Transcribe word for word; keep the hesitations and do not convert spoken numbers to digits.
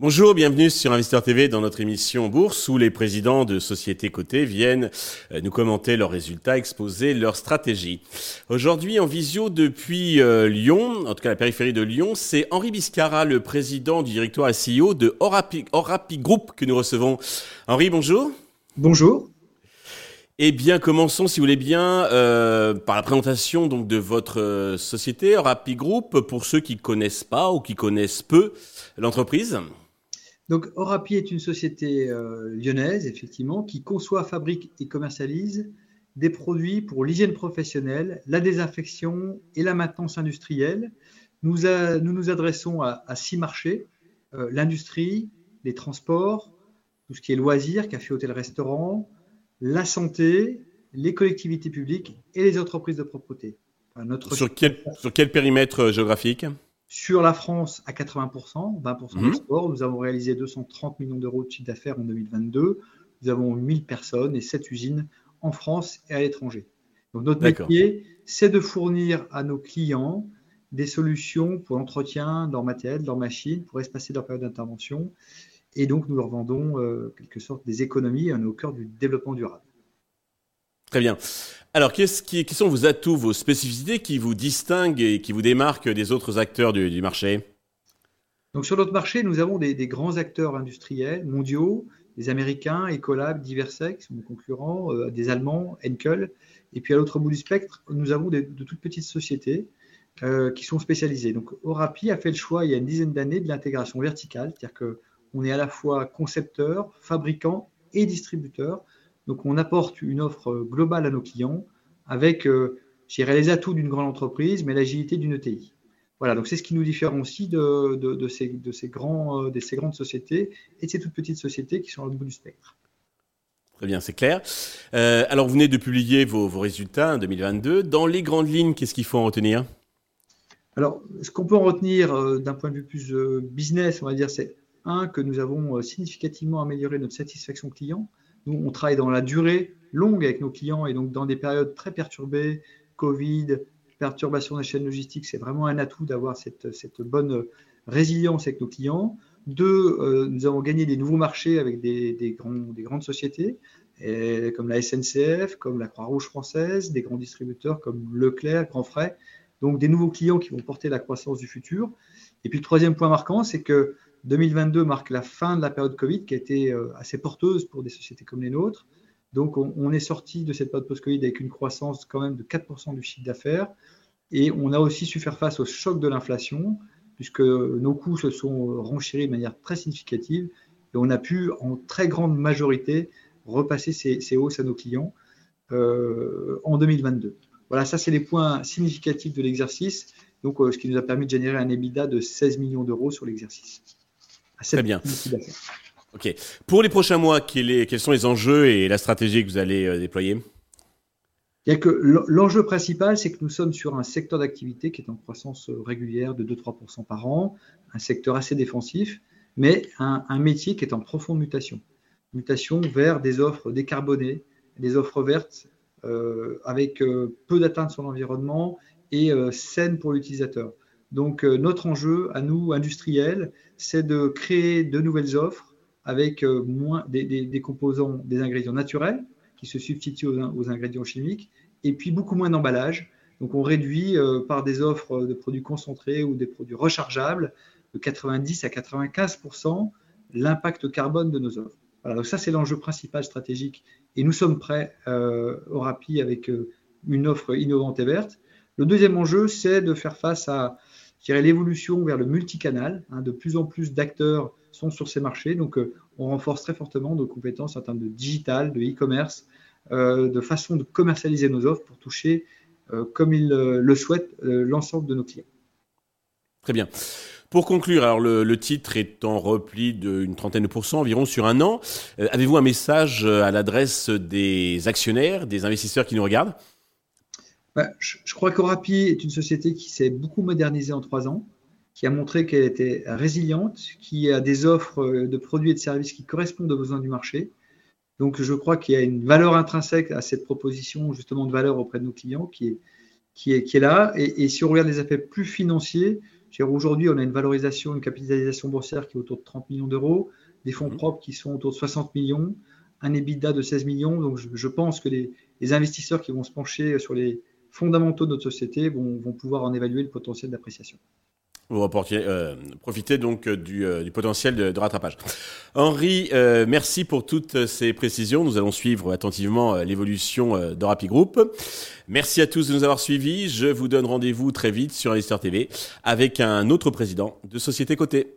Bonjour, bienvenue sur Investisseur T V dans notre émission Bourse où les présidents de sociétés cotées viennent nous commenter leurs résultats, exposer leurs stratégies. Aujourd'hui en visio depuis euh, Lyon, en tout cas la périphérie de Lyon, c'est Henri Biscara, le président du directoire et C E O de Orapi, Orapi Group que nous recevons. Henri, bonjour. Bonjour. Eh bien, commençons, si vous voulez bien, euh, par la présentation donc de votre société, Orapi Group, pour ceux qui ne connaissent pas ou qui connaissent peu l'entreprise. Donc, Orapi est une société euh, lyonnaise, effectivement, qui conçoit, fabrique et commercialise des produits pour l'hygiène professionnelle, la désinfection et la maintenance industrielle. Nous a, nous, nous adressons à, à six marchés, euh, l'industrie, les transports, tout ce qui est loisirs, café, hôtel, restaurant, la santé, les collectivités publiques et les entreprises de propreté. Enfin, notre... sur, quel, sur quel périmètre géographique ? Sur la France, à quatre-vingts pour cent, vingt pour cent mmh. d'export. Nous avons réalisé deux cent trente millions d'euros de chiffre d'affaires en deux mille vingt-deux. Nous avons mille personnes et sept usines en France et à l'étranger. Donc, notre D'accord. métier, c'est de fournir à nos clients des solutions pour l'entretien de leur matériel, de leur machine, pour espacer leur période d'intervention. Et donc, nous leur vendons, euh, quelque sorte, des économies. On est au cœur du développement durable. Très bien. Alors, qu'est-ce qui, quels sont vos atouts, vos spécificités qui vous distinguent et qui vous démarquent des autres acteurs du, du marché ? Donc, sur notre marché, nous avons des, des grands acteurs industriels mondiaux, des Américains, Ecolab, Diverset, qui sont nos concurrents, euh, des Allemands, Enkel. Et puis, à l'autre bout du spectre, nous avons des, de toutes petites sociétés euh, qui sont spécialisées. Donc, Orapi a fait le choix, il y a une dizaine d'années, de l'intégration verticale, c'est-à-dire qu'on est à la fois concepteur, fabricant et distributeur. Donc, on apporte une offre globale à nos clients avec, euh, je dirais, les atouts d'une grande entreprise, mais l'agilité d'une E T I. Voilà, donc c'est ce qui nous différencie de, de, de, ces, de, ces, grands, euh, de ces grandes sociétés et de ces toutes petites sociétés qui sont à l'autre bout du spectre. Très bien, c'est clair. Euh, alors, vous venez de publier vos, vos résultats en deux mille vingt-deux. Dans les grandes lignes, qu'est-ce qu'il faut en retenir ? Alors, ce qu'on peut en retenir euh, d'un point de vue plus euh, business, on va dire, c'est un, que nous avons euh, significativement amélioré notre satisfaction client. Nous, on travaille dans la durée longue avec nos clients et donc dans des périodes très perturbées, Covid, perturbation des chaînes logistiques, c'est vraiment un atout d'avoir cette, cette bonne résilience avec nos clients. Deux, euh, nous avons gagné des nouveaux marchés avec des, des, grands, des grandes sociétés et, comme la S N C F, comme la Croix-Rouge française, des grands distributeurs comme Leclerc, Grandfray. Donc, des nouveaux clients qui vont porter la croissance du futur. Et puis, le troisième point marquant, c'est que deux mille vingt-deux marque la fin de la période Covid qui a été assez porteuse pour des sociétés comme les nôtres. Donc, on, on est sorti de cette période post-Covid avec une croissance quand même de quatre pour cent du chiffre d'affaires. Et on a aussi su faire face au choc de l'inflation puisque nos coûts se sont renchéris de manière très significative. Et on a pu, en très grande majorité, repasser ces, ces hausses à nos clients euh, en deux mille vingt-deux. Voilà, ça, c'est les points significatifs de l'exercice. Donc, euh, ce qui nous a permis de générer un EBITDA de seize millions d'euros sur l'exercice. Très bien. Ok. Pour les prochains mois, quels sont les enjeux et la stratégie que vous allez déployer ? Il y a que l'enjeu principal, c'est que nous sommes sur un secteur d'activité qui est en croissance régulière de deux à trois pour cent par an, un secteur assez défensif, mais un, un métier qui est en profonde mutation. Mutation vers des offres décarbonées, des offres vertes, euh, avec euh, peu d'atteinte sur l'environnement et euh, saine pour l'utilisateur. Donc, euh, notre enjeu à nous, industriels, c'est de créer de nouvelles offres avec euh, moins des, des, des composants, des ingrédients naturels qui se substituent aux, aux ingrédients chimiques et puis beaucoup moins d'emballage. Donc, on réduit euh, par des offres de produits concentrés ou des produits rechargeables de quatre-vingt-dix à quatre-vingt-quinze pour cent l'impact carbone de nos offres. Voilà, donc ça, c'est l'enjeu principal stratégique et nous sommes prêts, euh, Orapi, avec euh, une offre innovante et verte. Le deuxième enjeu, c'est de faire face à, je dirais, l'évolution vers le multicanal. De plus en plus d'acteurs sont sur ces marchés, donc on renforce très fortement nos compétences en termes de digital, de e-commerce, de façon de commercialiser nos offres pour toucher, comme ils le souhaitent, l'ensemble de nos clients. Très bien. Pour conclure, alors le, le titre est en repli d'une trentaine de pourcents environ sur un an. Avez-vous un message à l'adresse des actionnaires, des investisseurs qui nous regardent ? Je crois qu'Orapi est une société qui s'est beaucoup modernisée en trois ans, qui a montré qu'elle était résiliente, qui a des offres de produits et de services qui correspondent aux besoins du marché, Donc, je crois qu'il y a une valeur intrinsèque à cette proposition, justement, de valeur auprès de nos clients qui est, qui est, qui est là. Et, et si on regarde les aspects plus financiers, aujourd'hui, on a une valorisation, une capitalisation boursière qui est autour de trente millions d'euros, des fonds propres qui sont autour de soixante millions, un EBITDA de seize millions. Donc, je, je pense que les, les investisseurs qui vont se pencher sur les fondamentaux de notre société vont, vont pouvoir en évaluer le potentiel d'appréciation. Vous reportiez, euh, profitez donc du, euh, du potentiel de, de rattrapage. Henri, euh, merci pour toutes ces précisions. Nous allons suivre attentivement l'évolution euh, d'Orapi Group. Merci à tous de nous avoir suivis. Je vous donne rendez-vous très vite sur Investisseur T V avec un autre président de Société Cotée.